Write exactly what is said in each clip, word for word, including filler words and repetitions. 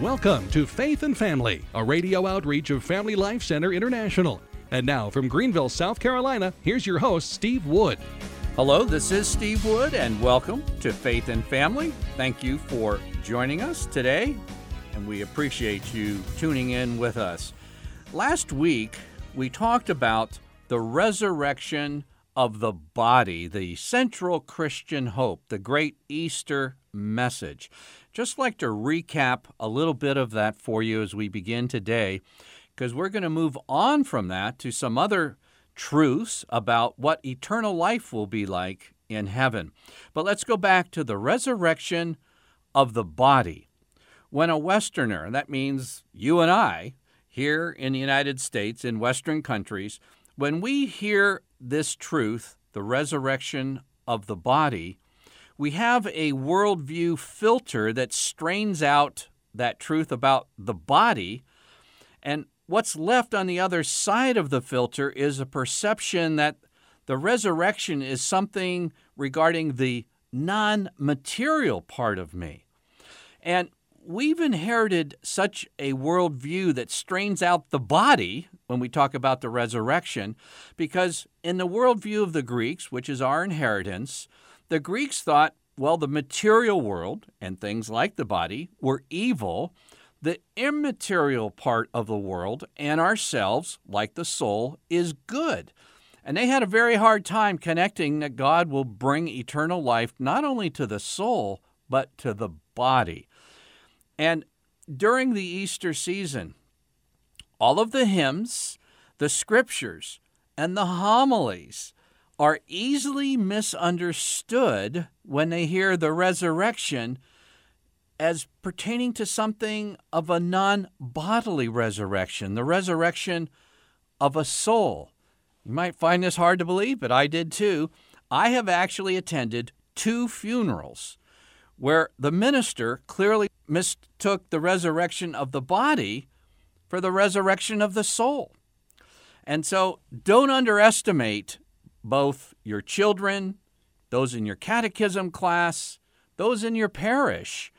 Welcome to Faith and Family, a radio outreach of Family Life Center International. And now from Greenville, South Carolina, here's your host, Steve Wood. Hello, this is Steve Wood, and welcome to Faith and Family. Thank you for joining us today, and we appreciate you tuning in with us. Last week, we talked about the resurrection of the body, the central Christian hope, the great Easter message. Just like to recap a little bit of that for you as we begin today, because we're going to move on from that to some other truths about what eternal life will be like in heaven. But let's go back to the resurrection of the body. When a Westerner, and that means you and I, here in the United States, in Western countries, when we hear this truth, the resurrection of the body, we have a worldview filter that strains out that truth about the body, and what's left on the other side of the filter is a perception that the resurrection is something regarding the non-material part of me. And we've inherited such a worldview that strains out the body when we talk about the resurrection, because in the worldview of the Greeks, which is our inheritance, the Greeks thought, well, the material world and things like the body were evil. The immaterial part of the world and ourselves, like the soul, is good. And they had a very hard time connecting that God will bring eternal life not only to the soul, but to the body. And during the Easter season, all of the hymns, the scriptures, and the homilies are easily misunderstood when they hear the resurrection as pertaining to something of a non-bodily resurrection, the resurrection of a soul. You might find this hard to believe, but I did too. I have actually attended two funerals where the minister clearly mistook the resurrection of the body for the resurrection of the soul. And so don't underestimate both your children, those in your catechism class, those in your parish.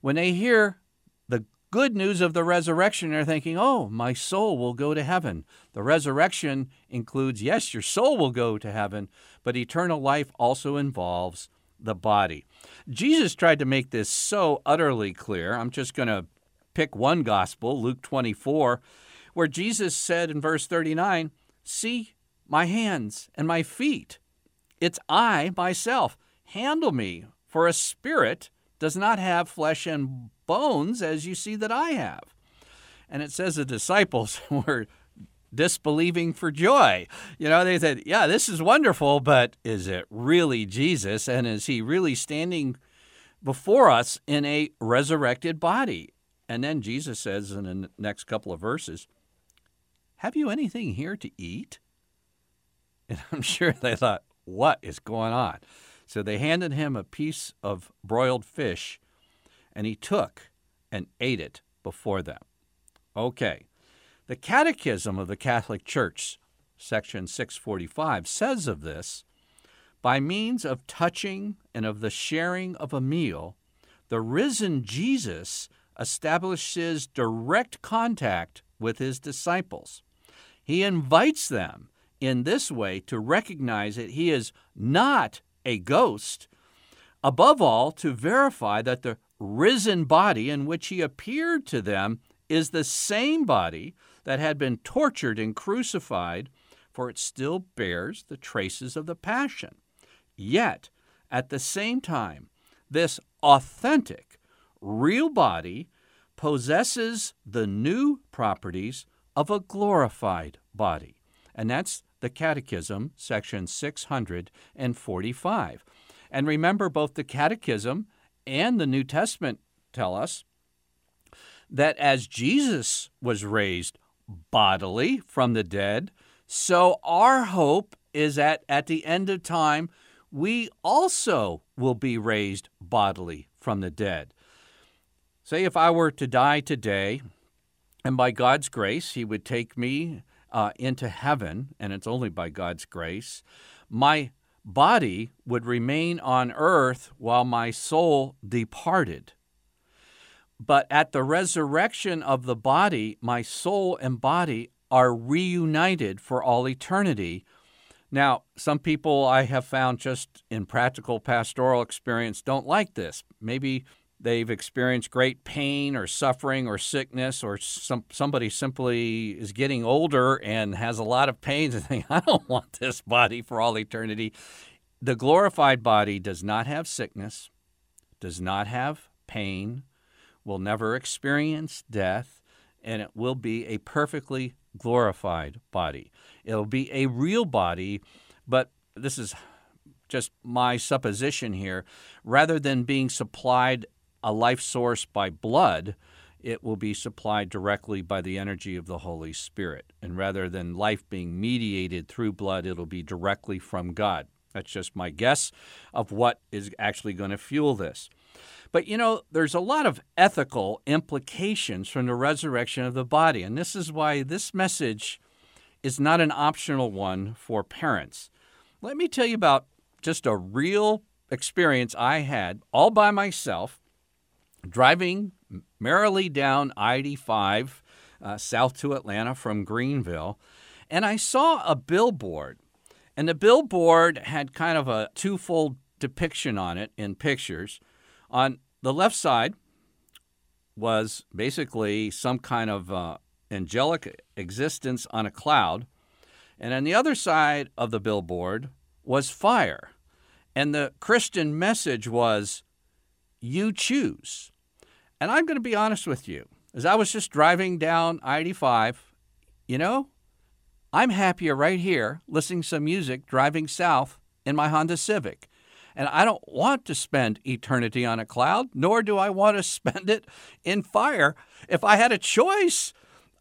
When they hear the good news of the resurrection, they're thinking, oh, my soul will go to heaven. The resurrection includes, yes, your soul will go to heaven, but eternal life also involves the body. Jesus tried to make this so utterly clear. I'm just going to pick one gospel, Luke twenty-four, where Jesus said in verse thirty-nine, "See my hands and my feet. It's I myself. Handle me, for a spirit does not have flesh and bones as you see that I have." And it says the disciples were disbelieving for joy. You know, they said, yeah, this is wonderful, but is it really Jesus? And is he really standing before us in a resurrected body? And then Jesus says in the next couple of verses, "Have you anything here to eat?" And I'm sure they thought, what is going on? So they handed him a piece of broiled fish, and he took and ate it before them. Okay. The Catechism of the Catholic Church, section six forty-five, says of this, "By means of touching and of the sharing of a meal, the risen Jesus establishes direct contact with his disciples. He invites them in this way to recognize that he is not a ghost, above all to verify that the risen body in which he appeared to them is the same body that had been tortured and crucified, for it still bears the traces of the passion. Yet, at the same time, this authentic, real body possesses the new properties of a glorified body." And that's the Catechism, section six forty-five. And remember, both the Catechism and the New Testament tell us that as Jesus was raised bodily from the dead, so our hope is that at the end of time, we also will be raised bodily from the dead. Say if I were to die today, and by God's grace, he would take me Uh, into heaven, and it's only by God's grace, my body would remain on earth while my soul departed. But at the resurrection of the body, my soul and body are reunited for all eternity. Now, some people I have found just in practical pastoral experience don't like this. Maybe they've experienced great pain or suffering or sickness, or some somebody simply is getting older and has a lot of pains and think, I don't want this body for all eternity. The glorified body does not have sickness, does not have pain, will never experience death, and it will be a perfectly glorified body. It'll be a real body, but this is just my supposition here. Rather than being supplied a life source by blood, it will be supplied directly by the energy of the Holy Spirit. And rather than life being mediated through blood, it'll be directly from God. That's just my guess of what is actually going to fuel this. But, you know, there's a lot of ethical implications from the resurrection of the body. And this is why this message is not an optional one for parents. Let me tell you about just a real experience I had all by myself, driving merrily down I eighty-five uh, south to Atlanta from Greenville. And I saw a billboard. And the billboard had kind of a twofold depiction on it in pictures. On the left side was basically some kind of uh, angelic existence on a cloud. And on the other side of the billboard was fire. And the Christian message was, you choose. And I'm going to be honest with you. As I was just driving down I eighty-five, you know, I'm happier right here listening to some music driving south in my Honda Civic. And I don't want to spend eternity on a cloud, nor do I want to spend it in fire. If I had a choice,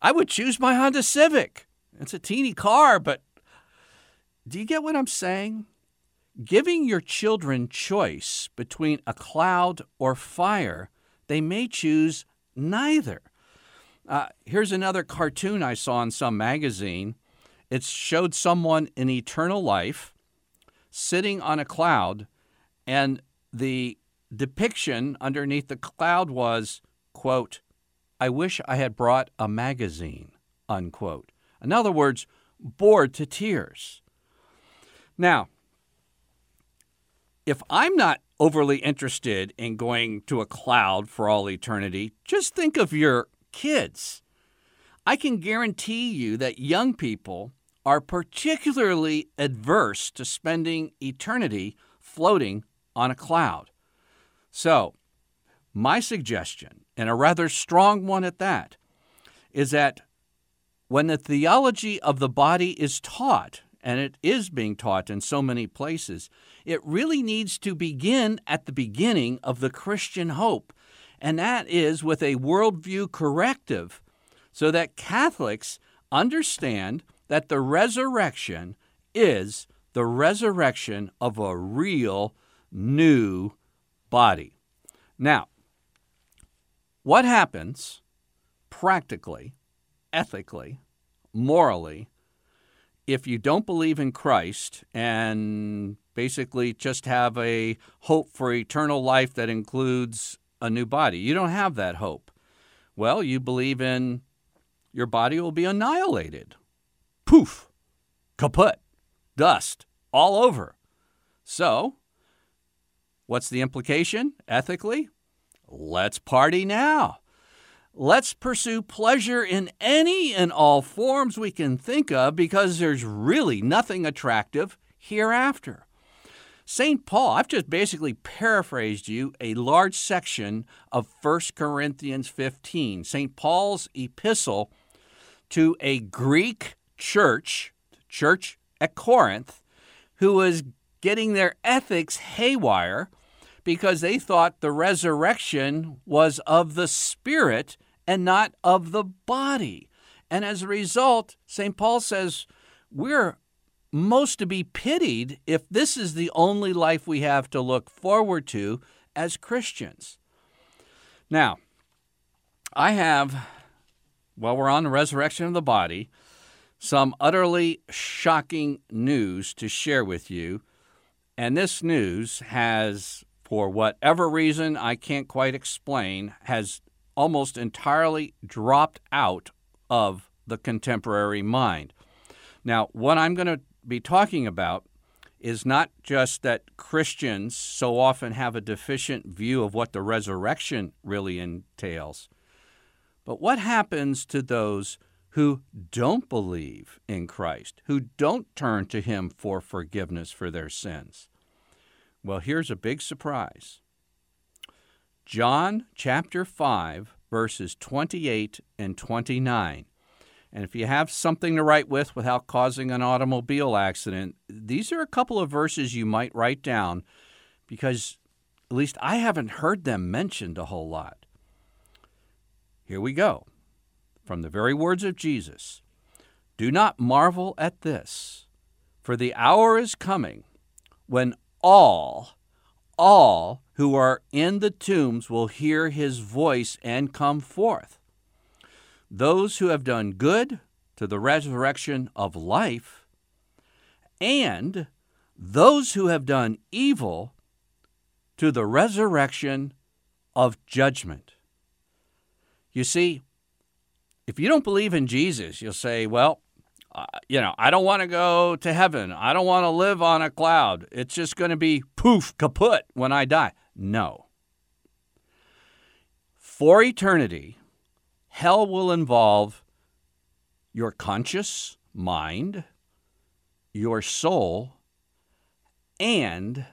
I would choose my Honda Civic. It's a teeny car, but do you get what I'm saying? Giving your children choice between a cloud or fire, they may choose neither. Uh, here's another cartoon I saw in some magazine. It showed someone in eternal life sitting on a cloud, and the depiction underneath the cloud was, quote, I wish I had brought a magazine, unquote. In other words, bored to tears. Now, if I'm not overly interested in going to a cloud for all eternity, just think of your kids. I can guarantee you that young people are particularly adverse to spending eternity floating on a cloud. So, my suggestion, and a rather strong one at that, is that when the theology of the body is taught, and it is being taught in so many places, it really needs to begin at the beginning of the Christian hope, and that is with a worldview corrective, so that Catholics understand that the resurrection is the resurrection of a real new body. Now, what happens practically, ethically, morally, if you don't believe in Christ and basically just have a hope for eternal life that includes a new body? You don't have that hope. Well, you believe in your body will be annihilated. Poof, kaput. Dust all over. So, what's the implication ethically? Let's party now. Let's pursue pleasure in any and all forms we can think of, because there's really nothing attractive hereafter. Saint Paul, I've just basically paraphrased you a large section of First Corinthians fifteen, Saint Paul's epistle to a Greek church, church at Corinth, who was getting their ethics haywire because they thought the resurrection was of the spirit and not of the body. And as a result, Saint Paul says, we're most to be pitied if this is the only life we have to look forward to as Christians. Now, I have, while we're on the resurrection of the body, some utterly shocking news to share with you, and this news has, for whatever reason I can't quite explain, has almost entirely dropped out of the contemporary mind. Now, what I'm going to be talking about is not just that Christians so often have a deficient view of what the resurrection really entails, but what happens to those who don't believe in Christ, who don't turn to Him for forgiveness for their sins. Well, here's a big surprise. John chapter five, verses twenty-eight and twenty-nine. And if you have something to write with without causing an automobile accident, these are a couple of verses you might write down because at least I haven't heard them mentioned a whole lot. Here we go. From the very words of Jesus, "Do not marvel at this, for the hour is coming when all, all who are in the tombs will hear His voice and come forth. Those who have done good to the resurrection of life, and those who have done evil to the resurrection of judgment." You see, if you don't believe in Jesus, you'll say, well, uh, you know, I don't want to go to heaven. I don't want to live on a cloud. It's just going to be poof, kaput when I die. No. For eternity, hell will involve your conscious mind, your soul, and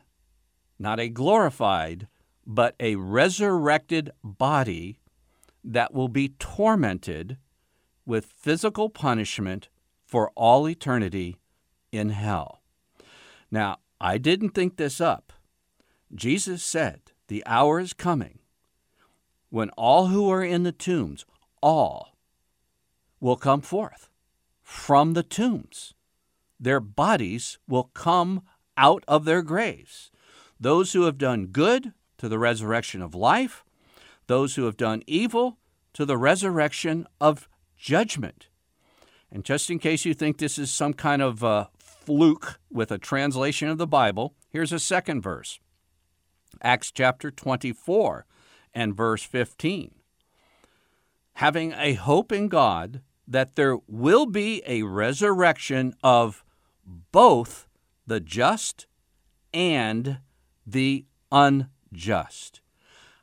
not a glorified, but a resurrected body that will be tormented with physical punishment for all eternity in hell. Now, I didn't think this up. Jesus said, "The hour is coming when all who are in the tombs, all, will come forth from the tombs. Their bodies will come out of their graves. Those who have done good to the resurrection of life, those who have done evil to the resurrection of judgment." And just in case you think this is some kind of a fluke with a translation of the Bible, here's a second verse. Acts chapter twenty-four and verse fifteen. "Having a hope in God that there will be a resurrection of both the just and the unjust."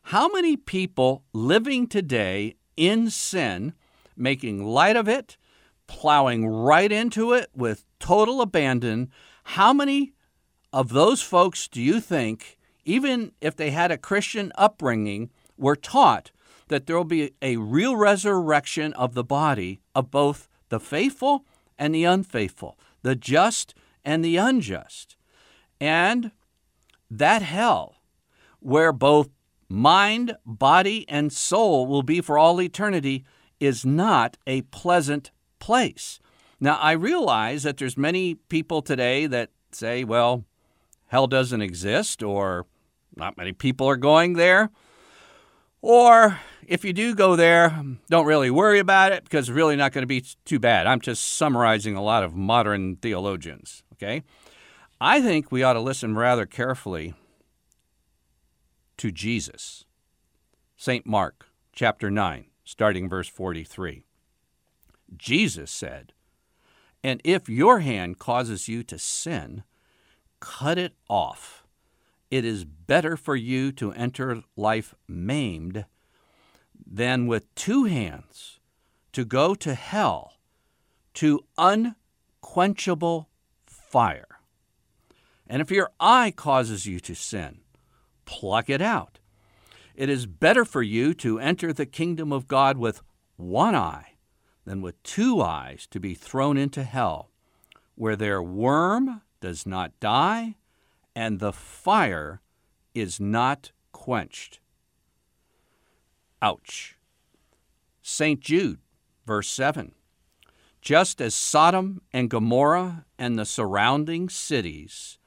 How many people living today in sin, making light of it, plowing right into it with total abandon, how many of those folks do you think, even if they had a Christian upbringing, were taught that there will be a real resurrection of the body of both the faithful and the unfaithful, the just and the unjust? And that hell, where both mind, body, and soul will be for all eternity, is not a pleasant place. Now, I realize that there's many people today that say, well, hell doesn't exist, or not many people are going there, or if you do go there, don't really worry about it because it's really not going to be too bad. I'm just summarizing a lot of modern theologians, okay? I think we ought to listen rather carefully to Jesus. Saint Mark chapter nine, starting verse forty-three. Jesus said, "And if your hand causes you to sin, cut it off. It is better for you to enter life maimed than with two hands to go to hell, to unquenchable fire. And if your eye causes you to sin, pluck it out. It is better for you to enter the kingdom of God with one eye than with two eyes to be thrown into hell, where their worm does not die and the fire is not quenched." Ouch. Saint Jude, verse seven. "Just as Sodom and Gomorrah and the surrounding cities,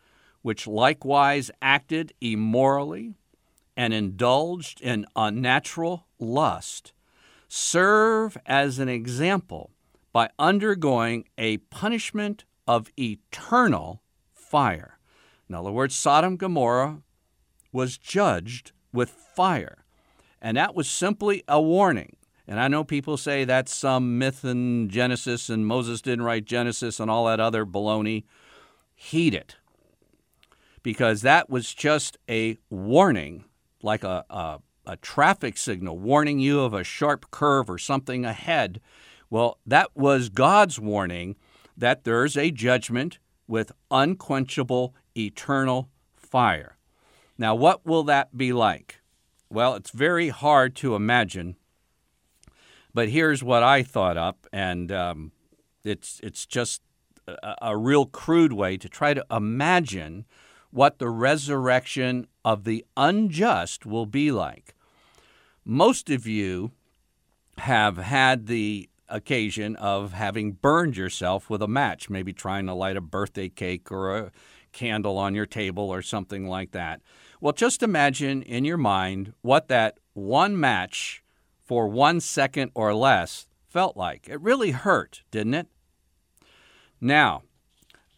which likewise acted immorally and indulged in unnatural lust, serve as an example by undergoing a punishment of eternal fire." In other words, Sodom and Gomorrah was judged with fire, And that was simply a warning. And I know people say that's some myth in Genesis and Moses didn't write Genesis and all that other baloney. Heed it, because that was just a warning, like a, a, a traffic signal warning you of a sharp curve or something ahead. Well, that was God's warning that there's a judgment with unquenchable eternal fire. Now, what will that be like? Well, it's very hard to imagine, but here's what I thought up, and um, it's it's just a, a real crude way to try to imagine what the resurrection of the unjust will be like. Most of you have had the occasion of having burned yourself with a match, maybe trying to light a birthday cake or a candle on your table or something like that. Well, just imagine in your mind what that one match for one second or less felt like. It really hurt, didn't it? Now,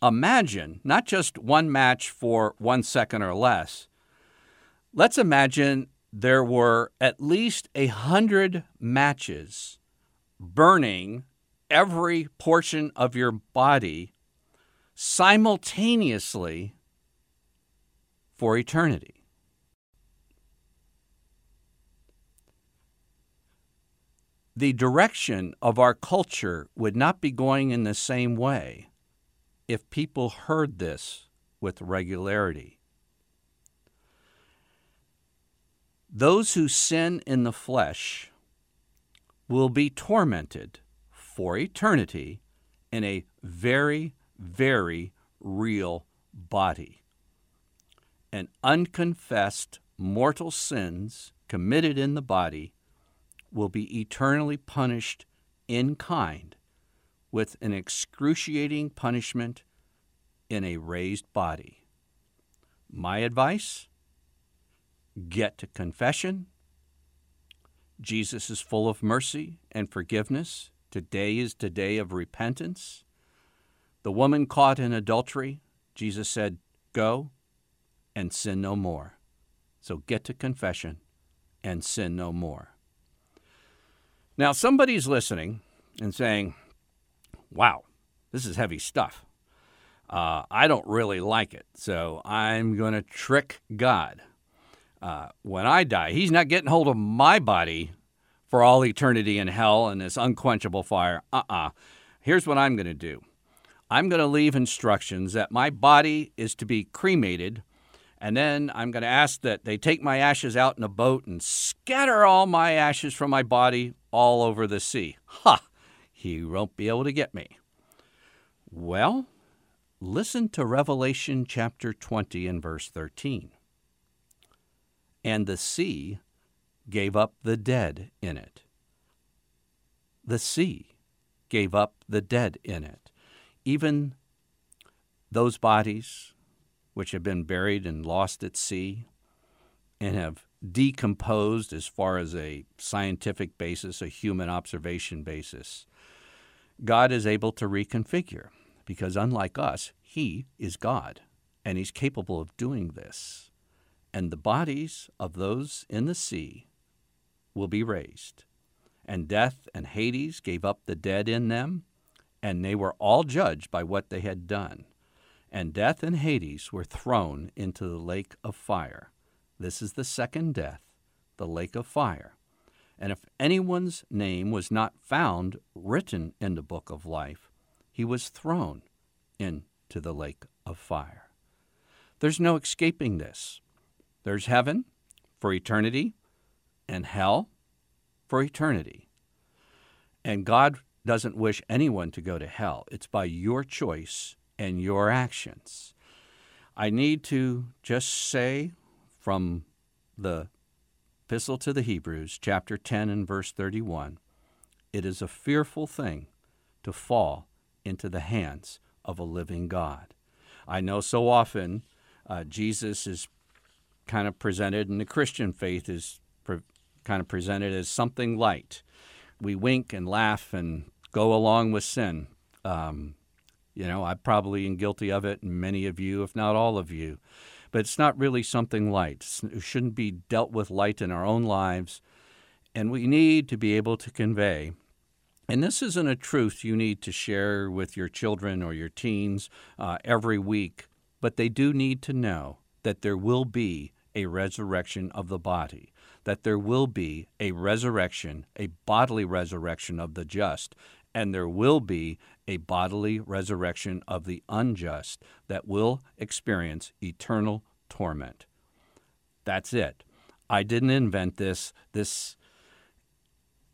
imagine not just one match for one second or less. Let's imagine there were at least a hundred matches burning every portion of your body simultaneously for eternity. The direction of our culture would not be going in the same way if people heard this with regularity. Those who sin in the flesh will be tormented for eternity in a very, very real body. And unconfessed mortal sins committed in the body will be eternally punished in kind with an excruciating punishment in a raised body. My advice? Get to confession. Jesus is full of mercy and forgiveness. Today is the day of repentance. The woman caught in adultery, Jesus said, go and sin no more. So get to confession and sin no more. Now, somebody's listening and saying, wow, this is heavy stuff. Uh, I don't really like it, so I'm going to trick God. Uh, when I die, he's not getting hold of my body for all eternity in hell and this unquenchable fire. Uh-uh. Here's what I'm going to do. I'm going to leave instructions that my body is to be cremated, and then I'm going to ask that they take my ashes out in a boat and scatter all my ashes from my body all over the sea. Ha! He won't be able to get me. Well, listen to Revelation chapter twenty and verse thirteen. And the sea gave up the dead in it. The sea gave up the dead in it. Even those bodies which have been buried and lost at sea and have decomposed as far as a scientific basis, a human observation basis, God is able to reconfigure because unlike us, he is God and he's capable of doing this. And the bodies of those in the sea will be raised. And death and Hades gave up the dead in them, and they were all judged by what they had done. And death and Hades were thrown into the lake of fire. This is the second death, the lake of fire. And if anyone's name was not found written in the book of life, he was thrown into the lake of fire. There's no escaping this. There's heaven for eternity and hell for eternity. And God doesn't wish anyone to go to hell. It's by your choice and your actions. I need to just say from the Epistle to the Hebrews, chapter ten and verse thirty-one, it is a fearful thing to fall into the hands of a living God. I know so often uh, Jesus is kind of presented, and the Christian faith is pre- kind of presented as something light. We wink and laugh and go along with sin. Um, You know, I probably am guilty of it, and many of you, if not all of you. But it's not really something light. It shouldn't be dealt with light in our own lives. and we need to be able to convey. And this isn't a truth you need to share with your children or your teens uh, every week, but they do need to know that there will be a resurrection of the body, that there will be a resurrection, a bodily resurrection of the just, and there will be a bodily resurrection of the unjust that will experience eternal torment. That's it. I didn't invent this. This,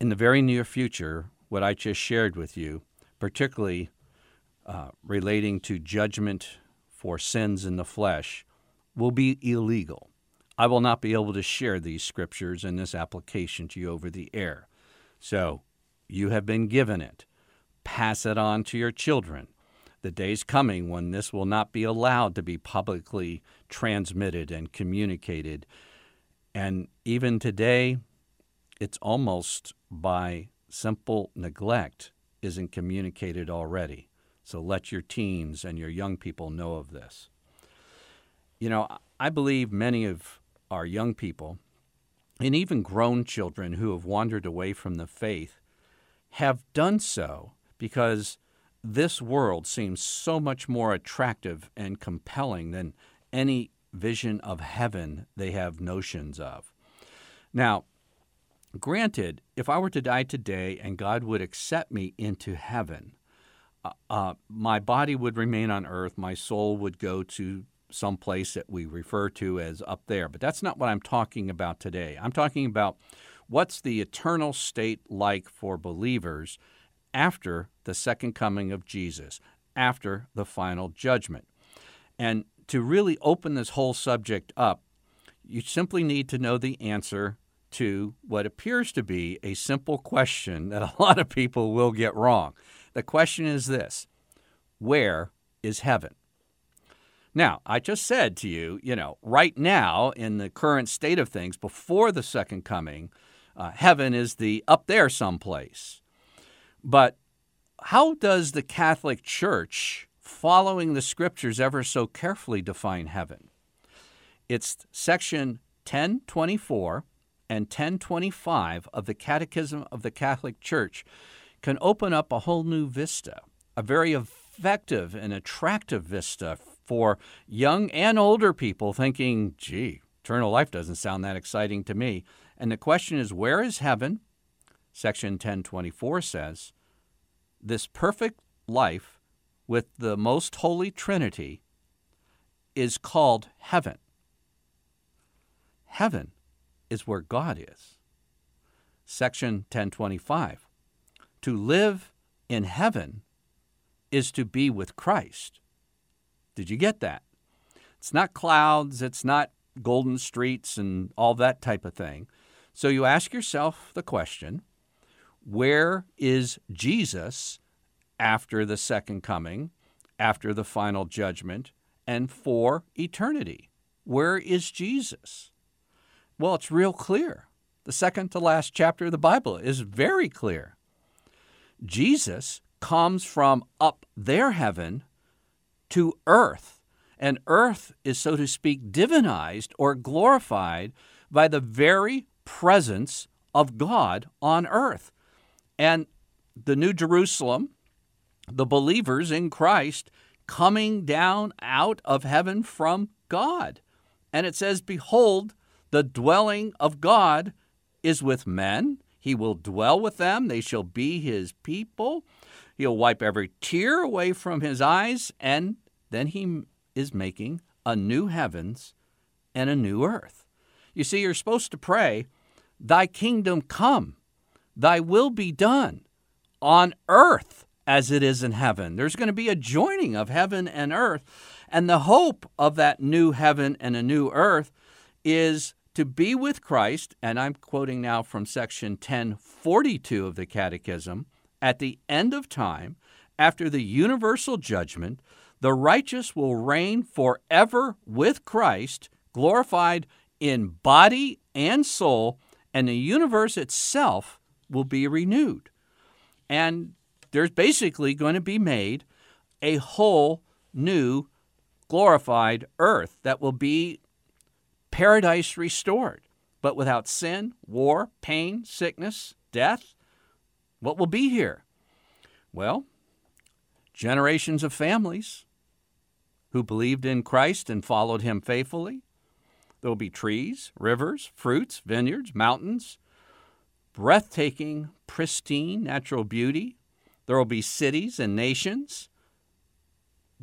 in the very near future, what I just shared with you, particularly uh, relating to judgment for sins in the flesh, will be illegal. I will not be able to share these scriptures and this application to you over the air. So you have been given it. Pass it on to your children. The day's coming when this will not be allowed to be publicly transmitted and communicated. And even today, it's almost by simple neglect isn't communicated already. So let your teens and your young people know of this. You know, I believe many of our young people, and even grown children who have wandered away from the faith, have done so because this world seems so much more attractive and compelling than any vision of heaven they have notions of. Now, granted, if I were to die today and God would accept me into heaven, uh, uh, my body would remain on earth, my soul would go to some place that we refer to as up there. But that's not what I'm talking about today. I'm talking about what's the eternal state like for believers after the second coming of Jesus, after the final judgment. And to really open this whole subject up, you simply need to know the answer to what appears to be a simple question that a lot of people will get wrong. The question is this: where is heaven? Now, I just said to you, you know, right now in the current state of things before the second coming, uh, heaven is the up there someplace. But how does the Catholic Church, following the scriptures ever so carefully, define heaven? It's section ten twenty-four and ten twenty-five of the Catechism of the Catholic Church can open up a whole new vista, a very effective and attractive vista for young and older people thinking, gee, eternal life doesn't sound that exciting to me. And the question is, where is heaven? Section ten twenty-four says, this perfect life with the most holy Trinity is called heaven. Heaven is where God is. Section ten twenty-five, to live in heaven is to be with Christ. Did you get that? It's not clouds, it's not golden streets and all that type of thing. So you ask yourself the question, where is Jesus after the second coming, after the final judgment, and for eternity? Where is Jesus? Well, it's real clear. The second to last chapter of the Bible is very clear. Jesus comes from up there heaven to earth, and earth is, so to speak, divinized or glorified by the very presence of God on earth. And the New Jerusalem, the believers in Christ, coming down out of heaven from God. And it says, behold, the dwelling of God is with men. He will dwell with them. They shall be his people. He'll wipe every tear away from his eyes, and then he is making a new heavens and a new earth. You see, you're supposed to pray, thy kingdom come, thy will be done on earth as it is in heaven. There's going to be a joining of heaven and earth, and the hope of that new heaven and a new earth is to be with Christ, and I'm quoting now from section ten forty-two of the Catechism, at the end of time, after the universal judgment, the righteous will reign forever with Christ, glorified in body and soul, and the universe itself will be renewed. And there's basically going to be made a whole new glorified earth that will be paradise restored. But without sin, war, pain, sickness, death, what will be here? Well, generations of families who believed in Christ and followed him faithfully. There will be trees, rivers, fruits, vineyards, mountains, breathtaking, pristine natural beauty. There will be cities and nations,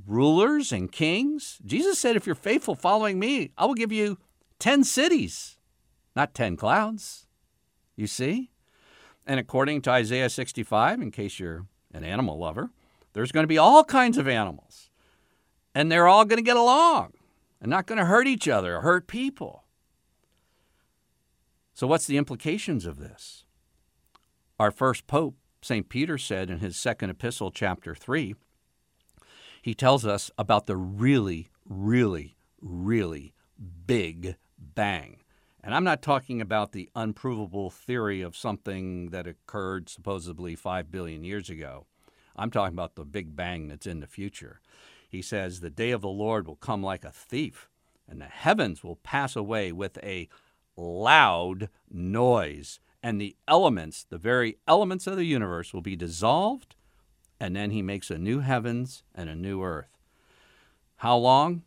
rulers and kings. Jesus said, if you're faithful following me, I will give you ten cities, not ten clouds. You see? And according to Isaiah sixty-five, in case you're an animal lover, there's going to be all kinds of animals. And they're all going to get along and not going to hurt each other or hurt people. So what's the implications of this? Our first Pope, Saint Peter, said in his second epistle, chapter three, he tells us about the really, really, really big bang. And I'm not talking about the unprovable theory of something that occurred supposedly five billion years ago. I'm talking about the big bang that's in the future. He says, the day of the Lord will come like a thief, and the heavens will pass away with a loud noise, and the elements, the very elements of the universe, will be dissolved, and then he makes a new heavens and a new earth. How long?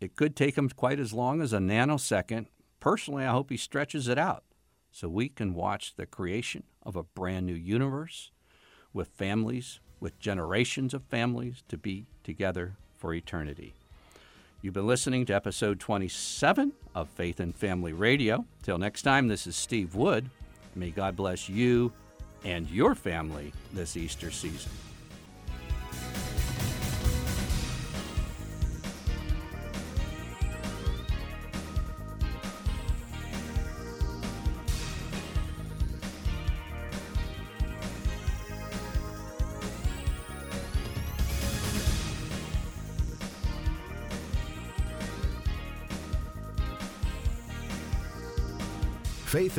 It could take him quite as long as a nanosecond. Personally, I hope he stretches it out so we can watch the creation of a brand new universe with families, with generations of families to be together for eternity. You've been listening to episode twenty-seven of Faith and Family Radio. Till next time, this is Steve Wood. May God bless you and your family this Easter season. Faith